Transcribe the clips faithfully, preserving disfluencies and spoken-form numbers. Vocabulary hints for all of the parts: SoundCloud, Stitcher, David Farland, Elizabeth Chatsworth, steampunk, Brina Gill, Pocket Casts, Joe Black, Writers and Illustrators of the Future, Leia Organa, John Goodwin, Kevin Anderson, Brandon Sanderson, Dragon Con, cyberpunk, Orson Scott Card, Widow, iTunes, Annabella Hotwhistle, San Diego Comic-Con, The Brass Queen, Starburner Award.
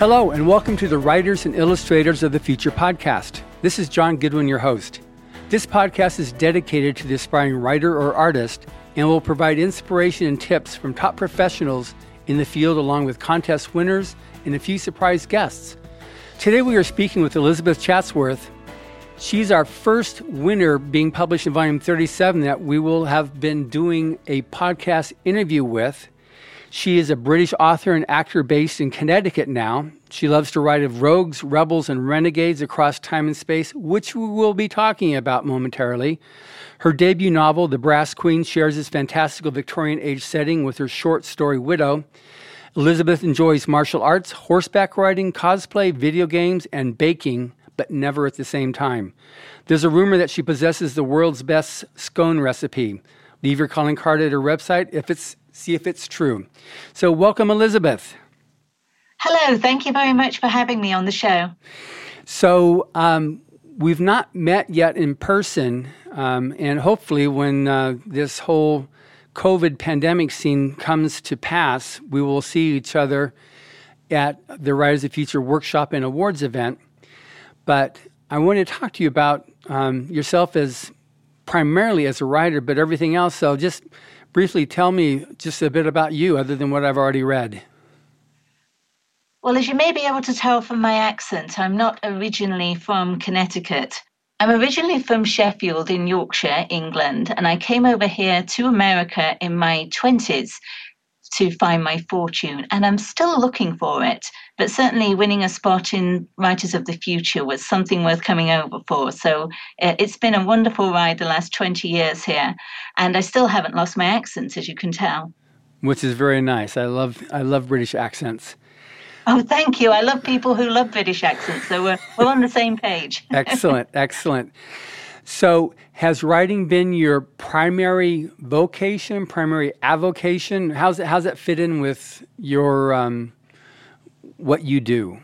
Hello, and welcome to the Writers and Illustrators of the Future podcast. This is John Goodwin, your host. This podcast is dedicated to the aspiring writer or artist and will provide inspiration and tips from top professionals in the field, along with contest winners and a few surprise guests. Today we are speaking with Elizabeth Chatsworth. She's our first winner being published in volume thirty-seven that we will have been doing a podcast interview with. She is a British author and actor based in Connecticut now. She loves to write of rogues, rebels, and renegades across time and space, which we will be talking about momentarily. Her debut novel, The Brass Queen, shares its fantastical Victorian-age setting with her short story, Widow. Elizabeth enjoys martial arts, horseback riding, cosplay, video games, and baking, but never at the same time. There's a rumor that she possesses the world's best scone recipe. Leave your calling card at her website if it's see if it's true. So welcome, Elizabeth. Hello. Thank you very much for having me on the show. So um, we've not met yet in person, um, and hopefully when uh, this whole COVID pandemic scene comes to pass, we will see each other at the Writers of the Future workshop and awards event. But I want to talk to you about um, yourself as primarily as a writer, but everything else. So just briefly, tell me just a bit about you, other than what I've already read. Well, as you may be able to tell from my accent, I'm not originally from Connecticut. I'm originally from Sheffield in Yorkshire, England, and I came over here to America in my twenties to find my fortune, and I'm still looking for it. But certainly winning a spot in Writers of the Future was something worth coming over for. So uh, it's been a wonderful ride the last twenty years here. And I still haven't lost my accents, as you can tell. Which is very nice. I love I love British accents. Oh, thank you. I love people who love British accents. So we're, we're on the same page. Excellent, excellent. So has writing been your primary vocation, primary avocation? How's it, how's that fit in with your... Um, what you do?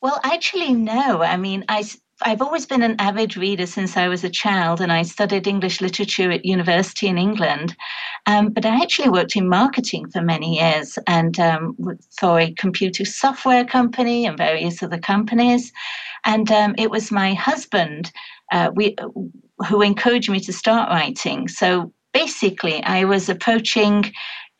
Well, actually, no. I mean, I, I've always been an avid reader since I was a child, and I studied English literature at university in England. Um, but I actually worked in marketing for many years and um, for a computer software company and various other companies. And um, it was my husband uh, we, who encouraged me to start writing. So basically, I was approaching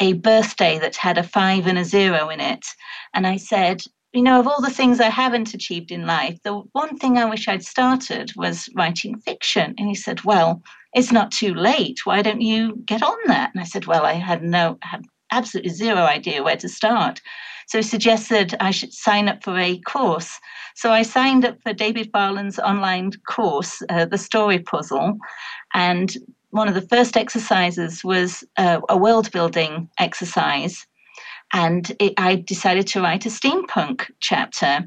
a birthday that had a five and a zero in it. And I said, you know, of all the things I haven't achieved in life, the one thing I wish I'd started was writing fiction. And he said, well, it's not too late. Why don't you get on that? And I said, well, I had no, had absolutely zero idea where to start. So he suggested I should sign up for a course. So I signed up for David Farland's online course, uh, The Story Puzzle. And one of the first exercises was uh, a world-building exercise. And it, I decided to write a steampunk chapter.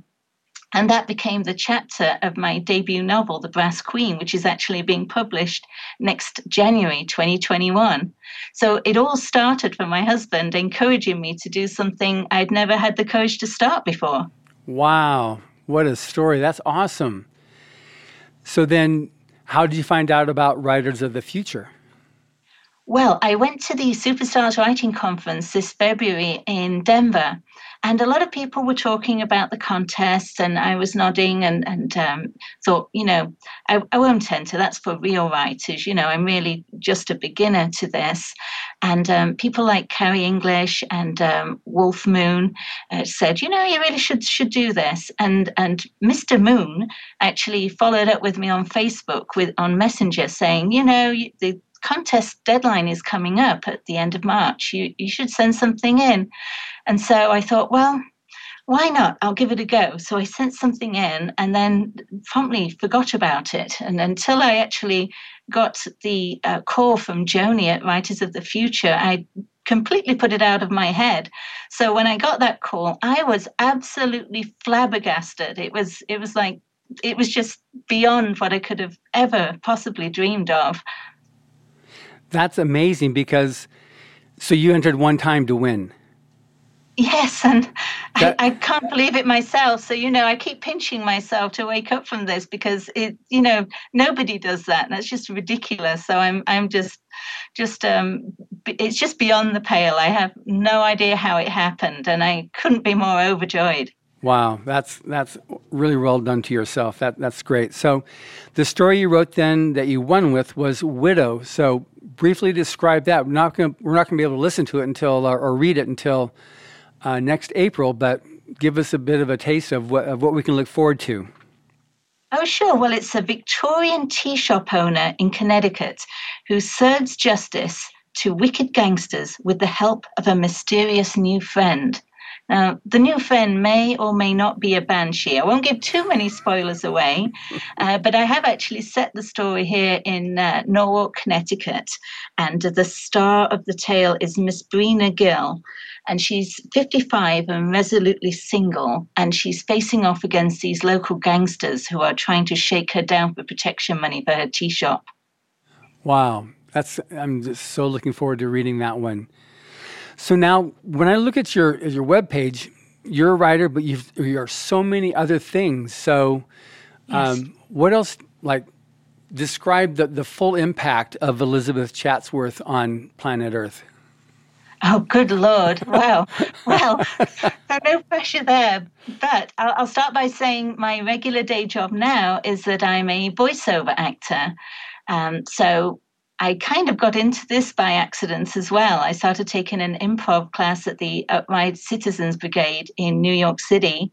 And that became the chapter of my debut novel, The Brass Queen, which is actually being published next January twenty twenty-one. So it all started from my husband encouraging me to do something I'd never had the courage to start before. Wow, what a story. That's awesome. So then how did you find out about Writers of the Future? Well, I went to the Superstars Writing Conference this February in Denver, and a lot of people were talking about the contest, and I was nodding and, and um, thought, you know, I, I won't enter. That's for real writers. You know, I'm really just a beginner to this. And um, people like Carrie English and um, Wolf Moon uh, said, you know, you really should should do this. And and Mister Moon actually followed up with me on Facebook with on Messenger saying, you know, you, the contest deadline is coming up at the end of March. You you should send something in. And so I thought, well, why not? I'll give it a go. So I sent something in and then promptly forgot about it. And until I actually got the uh, call from Joni at Writers of the Future, I completely put it out of my head. So when I got that call, I was absolutely flabbergasted. It was it was like, it was just beyond what I could have ever possibly dreamed of. That's amazing because, so you entered one time to win. Yes, and That, I, I can't believe it myself. So, you know, I keep pinching myself to wake up from this because it, you know, nobody does that. That's just ridiculous. So I'm, I'm just, just, um, it's just beyond the pale. I have no idea how it happened, and I couldn't be more overjoyed. Wow, that's that's really well done to yourself. That that's great. So, the story you wrote then that you won with was Widow. So, briefly describe that. We're not going we're not going to be able to listen to it until or, or read it until uh, next April. But give us a bit of a taste of what of what we can look forward to. Oh, sure. Well, it's a Victorian tea shop owner in Connecticut who serves justice to wicked gangsters with the help of a mysterious new friend. Now, the new friend may or may not be a banshee. I won't give too many spoilers away, uh, but I have actually set the story here in uh, Norwalk, Connecticut, and the star of the tale is Miss Brina Gill, and she's fifty-five and resolutely single, and she's facing off against these local gangsters who are trying to shake her down for protection money for her tea shop. Wow, that's I'm just so looking forward to reading that one. So now, when I look at your your webpage, you're a writer, but you've, you are so many other things. So um, yes. What else, like, describe the, the full impact of Elizabeth Chatsworth on planet Earth. Oh, good Lord. Wow. Well, no pressure there. But I'll, I'll start by saying my regular day job now is that I'm a voiceover actor. Um, so... I kind of got into this by accident as well. I started taking an improv class at the Upright Citizens Brigade in New York City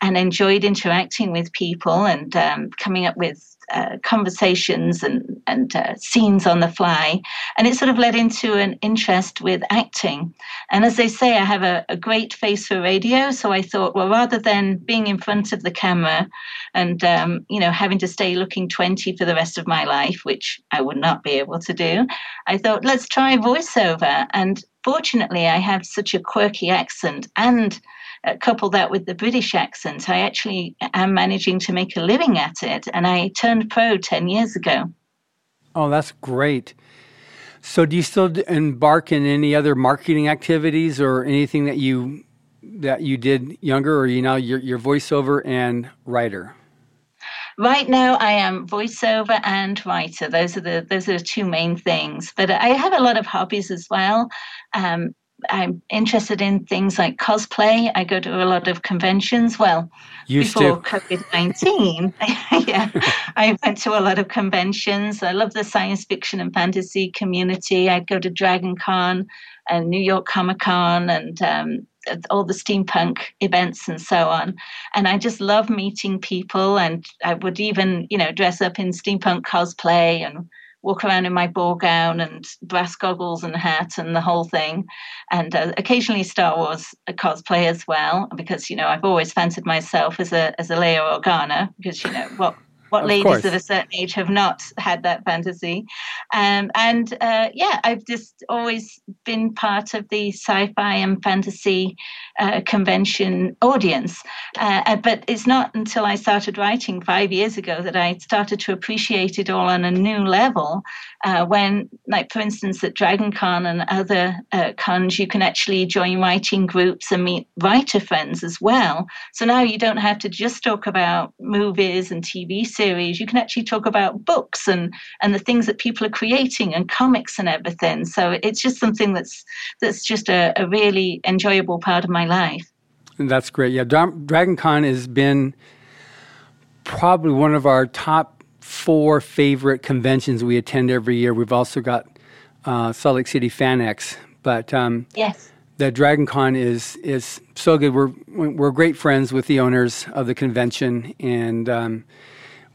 and enjoyed interacting with people and um, coming up with uh, conversations and, and uh, scenes on the fly. And it sort of led into an interest with acting. And as they say, I have a, a great face for radio. So I thought, well, rather than being in front of the camera and, um, you know, having to stay looking twenty for the rest of my life, which I would not be able to do, I thought, let's try voiceover. And fortunately, I have such a quirky accent, and uh, couple that with the British accent, I actually am managing to make a living at it. And I turned pro ten years ago. Oh, that's great. So do you still embark in any other marketing activities or anything that you that you did younger, or you know, your, your voiceover and writer? Right now, I am voiceover and writer. Those are the those are the two main things. But I have a lot of hobbies as well. Um, I'm interested in things like cosplay. I go to a lot of conventions. Well, Used before to. COVID nineteen, yeah, I went to a lot of conventions. I love the science fiction and fantasy community. I go to Dragon Con and New York Comic-Con and um, all the steampunk events and so on. And I just love meeting people. And I would even, you know, dress up in steampunk cosplay and walk around in my ball gown and brass goggles and hat and the whole thing. And uh, occasionally Star Wars cosplay as well, because, you know, I've always fancied myself as a as a Leia Organa, because, you know, what what ladies course. Of a certain age have not had that fantasy. Um, and, uh, yeah, I've just always been part of the sci-fi and fantasy uh, convention audience. Uh, but it's not until I started writing five years ago that I started to appreciate it all on a new level uh, when, like, for instance, at Dragon Con and other uh, cons, you can actually join writing groups and meet writer friends as well. So now you don't have to just talk about movies and T V series. Series, you can actually talk about books and, and the things that people are creating and comics and everything. So it's just something that's that's just a, a really enjoyable part of my life. And that's great. Yeah, Dragon Con has been probably one of our top four favorite conventions we attend every year. We've also got uh, Salt Lake City FanX, but um, yes, the Dragon Con is is so good. We're we're great friends with the owners of the convention, and um,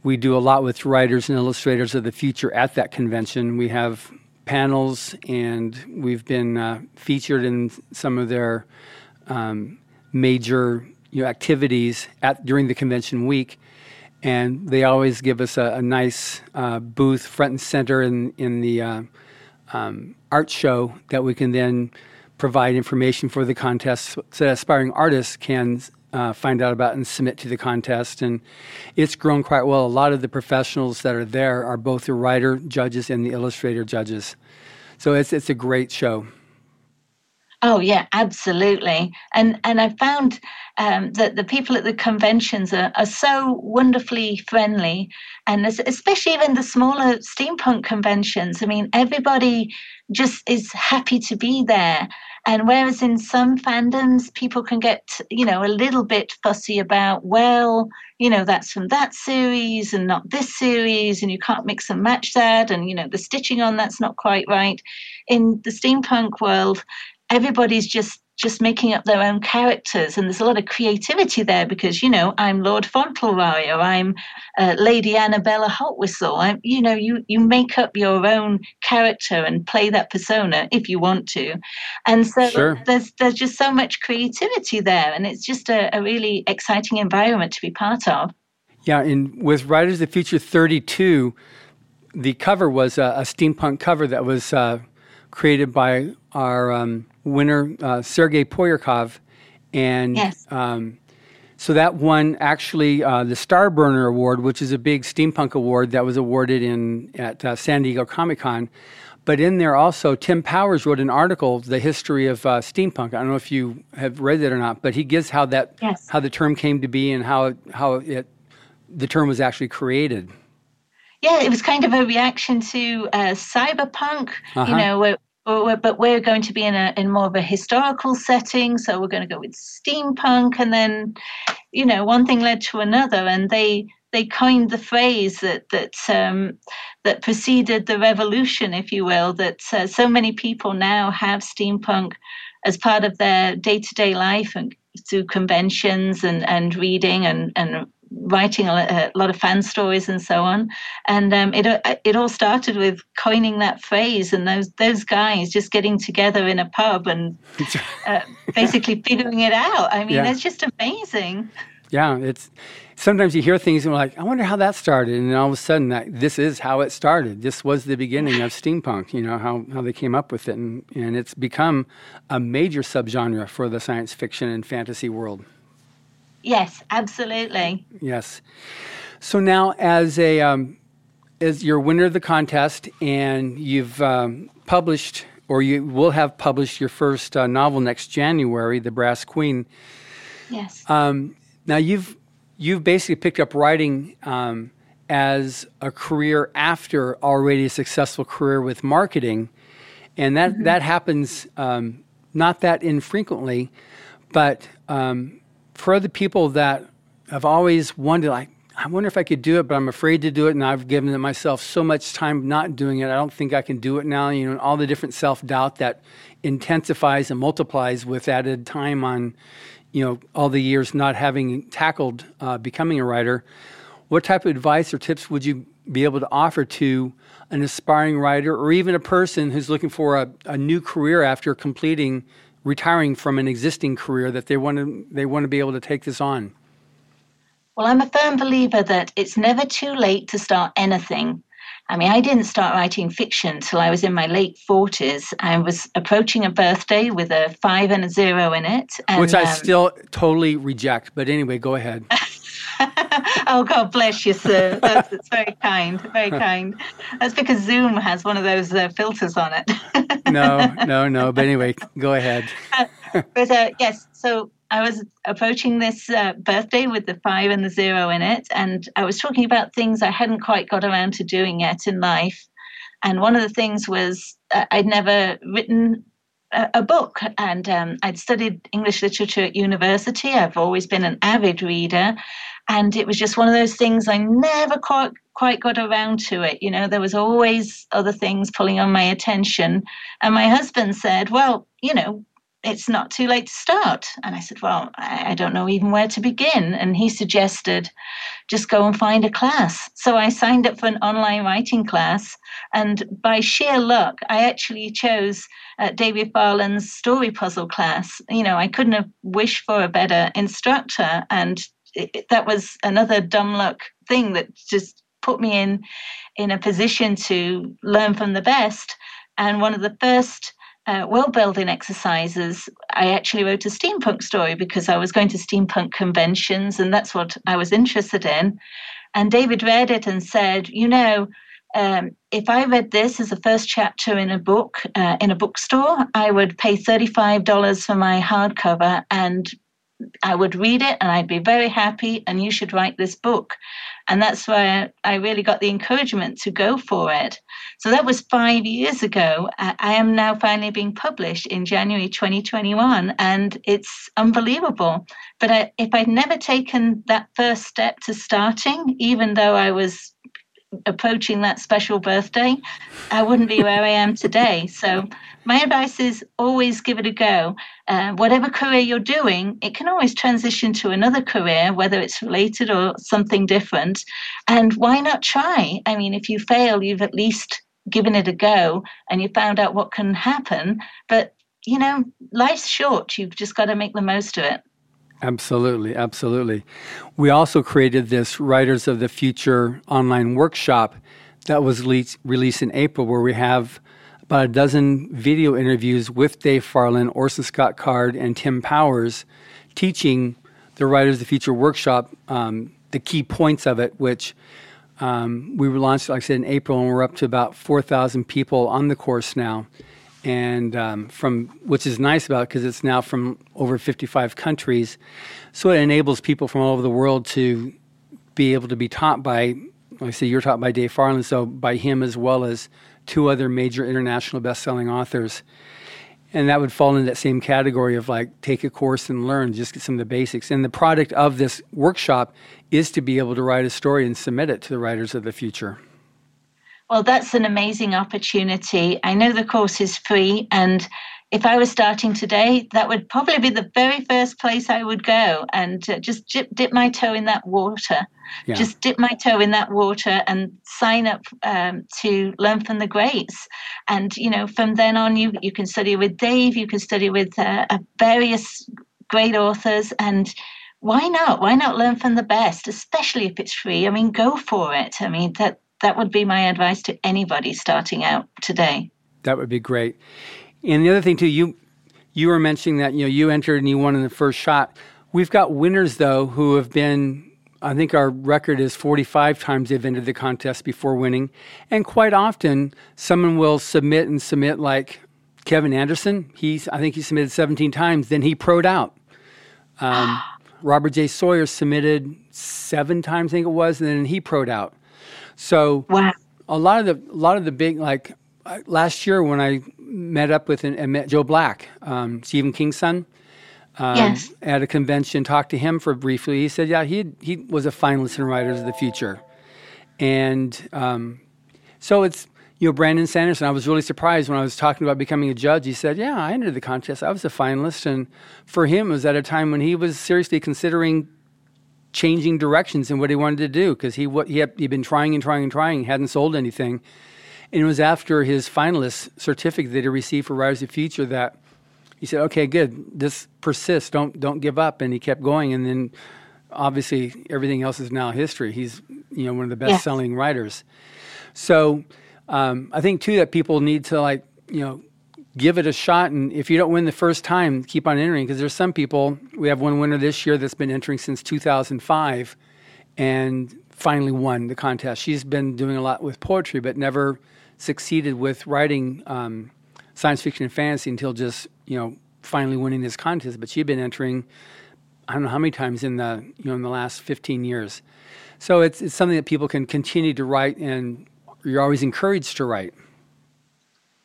we do a lot with Writers and Illustrators of the Future at that convention. We have panels, and we've been uh, featured in some of their um, major you know, activities at during the convention week. And they always give us a, a nice uh, booth front and center in, in the uh, um, art show that we can then provide information for the contest so that aspiring artists can Uh, find out about and submit to the contest. And it's grown quite well. A lot of the professionals that are there are both the writer judges and the illustrator judges. So it's it's a great show. Oh, yeah, absolutely. And and I found um, that the people at the conventions are, are so wonderfully friendly, and especially even the smaller steampunk conventions. I mean, everybody just is happy to be there. And whereas in some fandoms, people can get, you know, a little bit fussy about, well, you know, that's from that series and not this series, and you can't mix and match that. And, you know, the stitching on that's not quite right. In the steampunk world, everybody's just just making up their own characters, and there's a lot of creativity there because, you know, I'm Lord Fauntleroy, or I'm uh, Lady Annabella Hotwhistle. I'm, you know, you you make up your own character and play that persona if you want to. And so sure. there's there's just so much creativity there, and it's just a, a really exciting environment to be part of. Yeah, and with Writers of the Future thirty-two, the cover was a, a steampunk cover that was uh, created by our... Um, winner, uh, Sergey Poyarkov. And yes. um, so that won actually uh, the Starburner Award, which is a big steampunk award that was awarded in at uh, San Diego Comic-Con. But in there also, Tim Powers wrote an article, The History of uh, Steampunk. I don't know if you have read that or not, but he gives how that yes. how the term came to be and how, how it the term was actually created. Yeah, it was kind of a reaction to uh, cyberpunk, uh-huh. you know, where but we're going to be in a in more of a historical setting, so we're going to go with steampunk. And then, you know, one thing led to another, and they they coined the phrase that that um, that preceded the revolution, if you will, that uh, so many people now have steampunk as part of their day-to-day life, and through conventions and, and reading and, and writing a lot of fan stories and so on. And um, it it all started with coining that phrase and those those guys just getting together in a pub and uh, basically figuring it out. I mean, yeah. That's just amazing. Yeah, it's sometimes you hear things and we're like, I wonder how that started. And then all of a sudden, that this is how it started. This was the beginning of steampunk, you know, how, how they came up with it. And, and it's become a major subgenre for the science fiction and fantasy world. Yes, absolutely. Yes. So now, as a um, as you're winner of the contest, and you've um, published, or you will have published your first uh, novel next January, The Brass Queen. Yes. Um, now you've you've basically picked up writing um, as a career after already a successful career with marketing, and that mm-hmm. that happens um, not that infrequently, but. Um, For other people that have always wondered, like, I wonder if I could do it, but I'm afraid to do it, and I've given it myself so much time not doing it, I don't think I can do it now, you know, and all the different self-doubt that intensifies and multiplies with added time on, you know, all the years not having tackled uh, becoming a writer. What type of advice or tips would you be able to offer to an aspiring writer, or even a person who's looking for a, a new career after completing retiring from an existing career, that they want to they want to be able to take this on? Well, I'm a firm believer that it's never too late to start anything. I mean, I didn't start writing fiction till I was in my late forties. I was approaching a birthday with a five and a zero in it. And, which I um, still totally reject. But anyway, go ahead. Oh, God bless you, sir. That's, that's very kind, very kind. That's because Zoom has one of those uh, filters on it. no, no, no. But anyway, go ahead. uh, but uh, yes, so I was approaching this uh, birthday with the five and the zero in it, and I was talking about things I hadn't quite got around to doing yet in life. And one of the things was uh, I'd never written a book, and um, I'd studied English literature at university. I've always been an avid reader, and it was just one of those things I never quite, quite got around to it. You know, there was always other things pulling on my attention. And my husband said, well, you know, it's not too late to start. And I said, well, I, I don't know even where to begin. And he suggested, just go and find a class. So I signed up for an online writing class. And by sheer luck, I actually chose uh, David Farland's Story Puzzle class. You know, I couldn't have wished for a better instructor. And it, it, that was another dumb luck thing that just put me in, in a position to learn from the best. And one of the first Uh, world-building exercises, I actually wrote a steampunk story because I was going to steampunk conventions, and that's what I was interested in. And David read it and said, you know, Um, if I read this as the first chapter in a book, uh, in a bookstore, I would pay thirty-five dollars for my hardcover, and I would read it and I'd be very happy, and you should write this book. And that's why I really got the encouragement to go for it. So that was five years ago. I am now finally being published in January twenty twenty-one, and it's unbelievable. But I, if I'd never taken that first step to starting, even though I was approaching that special birthday, I wouldn't be where I am today. So my advice is always give it a go. Uh, whatever career you're doing, it can always transition to another career, whether it's related or something different. And why not try? I mean, if you fail, you've at least given it a go and you found out what can happen. But, you know, life's short. You've just got to make the most of it. Absolutely, absolutely. We also created this Writers of the Future online workshop that was le- released in April, where we have about a dozen video interviews with Dave Farland, Orson Scott Card, and Tim Powers teaching the Writers of the Future workshop, um, the key points of it, which um, we launched, like I said, in April, and we're up to about four thousand people on the course now. And um, from, which is nice about it because it's now from over fifty-five countries. So it enables people from all over the world to be able to be taught by, like I say, you're taught by Dave Farland, so by him as well as two other major international best-selling authors. And that would fall into that same category of like, take a course and learn, just get some of the basics. And the product of this workshop is to be able to write a story and submit it to the Writers of the Future. Well, that's an amazing opportunity. I know the course is free, and if I was starting today, that would probably be the very first place I would go and uh, just dip, dip my toe in that water. Yeah. Just dip my toe in that water and sign up um, to learn from the greats. And, you know, from then on, you, you can study with Dave, you can study with uh, various great authors, and why not? Why not learn from the best, especially if it's free? I mean, go for it. I mean, that That would be my advice to anybody starting out today. That would be great. And the other thing, too, you you were mentioning that, you know, you entered and you won in the first shot. We've got winners, though, who have been, I think our record is forty-five times they've entered the contest before winning. And quite often, someone will submit and submit, like Kevin Anderson. He's I think he submitted seventeen times, then he pro'd out. Um, Robert J. Sawyer submitted seven times, I think it was, and then he pro'd out. So wow. a lot of the a lot of the big, like uh, last year when I met up with an, and met Joe Black, um, Stephen King's son, um, yes. at a convention, talked to him for briefly. He said, yeah, he had, he was a finalist in Writers of the Future. And um, so it's, you know, Brandon Sanderson, I was really surprised when I was talking about becoming a judge. He said, yeah, I entered the contest. I was a finalist. And for him, it was at a time when he was seriously considering changing directions in what he wanted to do, because he what he had he'd been trying and trying and trying, hadn't sold anything. And it was after his finalist certificate that he received for Writers of the Future that he said, okay, good, this persists, don't don't give up. And he kept going, and then obviously everything else is now history. He's, you know, one of the best selling yes. writers. So um, I think too that people need to, like, you know, give it a shot, and if you don't win the first time, keep on entering, because there's some people, we have one winner this year that's been entering since two thousand five and finally won the contest. She's been doing a lot with poetry but never succeeded with writing um, science fiction and fantasy until just, you know, finally winning this contest. But she'd been entering, I don't know how many times in the, you know, in the last fifteen years. So it's it's something that people can continue to write, and you're always encouraged to write.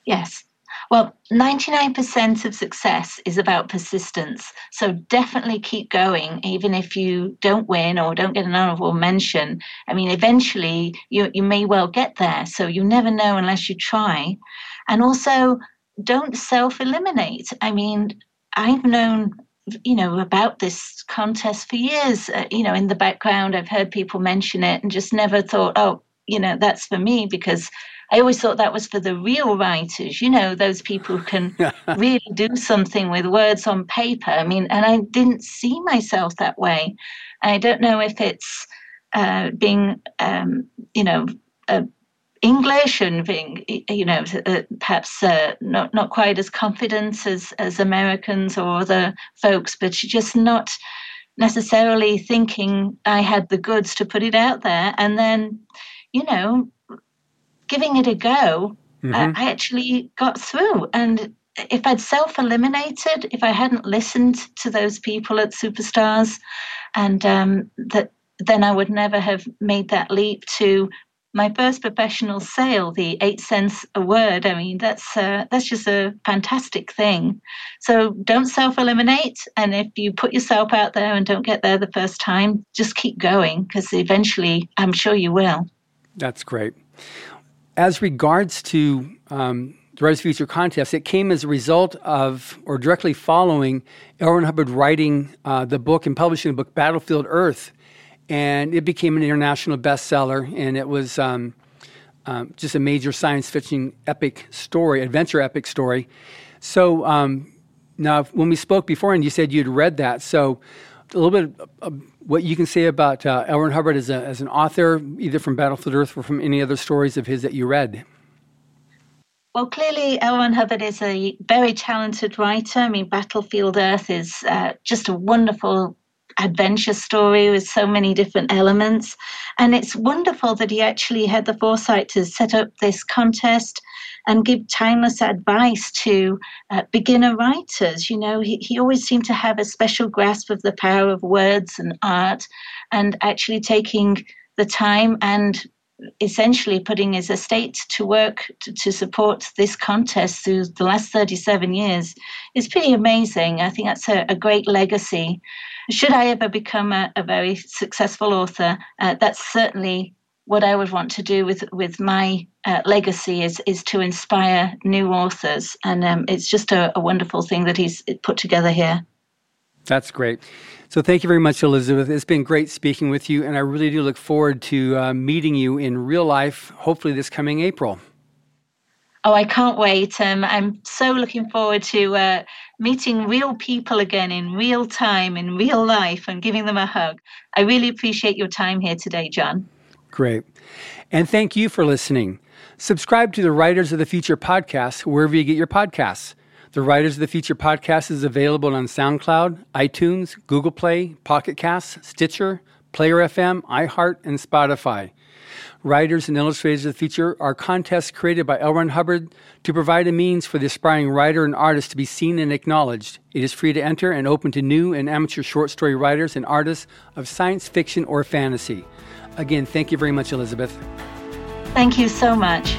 Yes. Well, ninety-nine percent of success is about persistence. So definitely keep going, even if you don't win or don't get an honorable mention. I mean, eventually you, you may well get there. So you never know unless you try. And also, don't self-eliminate. I mean, I've known, you know, about this contest for years. Uh, you know, in the background, I've heard people mention it and just never thought, oh, you know, that's for me, because I always thought that was for the real writers, you know, those people who can really do something with words on paper. I mean, and I didn't see myself that way. I don't know if it's uh, being, um, you know, uh, English and being, you know, uh, perhaps uh, not not quite as confident as, as Americans or other folks, but just not necessarily thinking I had the goods to put it out there. And then, you know, giving it a go, mm-hmm. uh, I actually got through. And if I'd self-eliminated, if I hadn't listened to those people at Superstars, and um, that, then I would never have made that leap to my first professional sale, the eight cents a word. I mean, that's uh, that's just a fantastic thing. So don't self-eliminate. And if you put yourself out there and don't get there the first time, just keep going, because eventually I'm sure you will. That's great. As regards to um, the Writers' Future Contest, it came as a result of, or directly following, L. Ron Hubbard writing uh, the book and publishing the book Battlefield Earth. And it became an international bestseller, and it was um, um, just a major science fiction epic story, adventure epic story. So um, now when we spoke before, and you said you'd read that, so a little bit of what you can say about uh, L. Ron Hubbard as, a, as an author, either from Battlefield Earth or from any other stories of his that you read. Well, clearly, L. Ron Hubbard is a very talented writer. I mean, Battlefield Earth is uh, just a wonderful adventure story with so many different elements. And it's wonderful that he actually had the foresight to set up this contest and give timeless advice to uh, beginner writers. You know, he, he always seemed to have a special grasp of the power of words and art, and actually taking the time and essentially putting his estate to work to, to support this contest through the last thirty-seven years is pretty amazing. I think that's a, a great legacy. Should I ever become a, a very successful author, uh, that's certainly what I would want to do with, with my uh, legacy is, is to inspire new authors. And um, it's just a, a wonderful thing that he's put together here. That's great. So thank you very much, Elizabeth. It's been great speaking with you, and I really do look forward to uh, meeting you in real life, hopefully this coming April. Oh, I can't wait. Um, I'm so looking forward to uh, meeting real people again in real time, in real life, and giving them a hug. I really appreciate your time here today, John. Great. And thank you for listening. Subscribe to the Writers of the Future podcast wherever you get your podcasts. The Writers of the Future podcast is available on SoundCloud, iTunes, Google Play, Pocket Casts, Stitcher, Player F M, iHeart, and Spotify. Writers and Illustrators of the Future are contests created by L. Ron Hubbard to provide a means for the aspiring writer and artist to be seen and acknowledged. It is free to enter and open to new and amateur short story writers and artists of science fiction or fantasy. Again, thank you very much, Elizabeth. Thank you so much.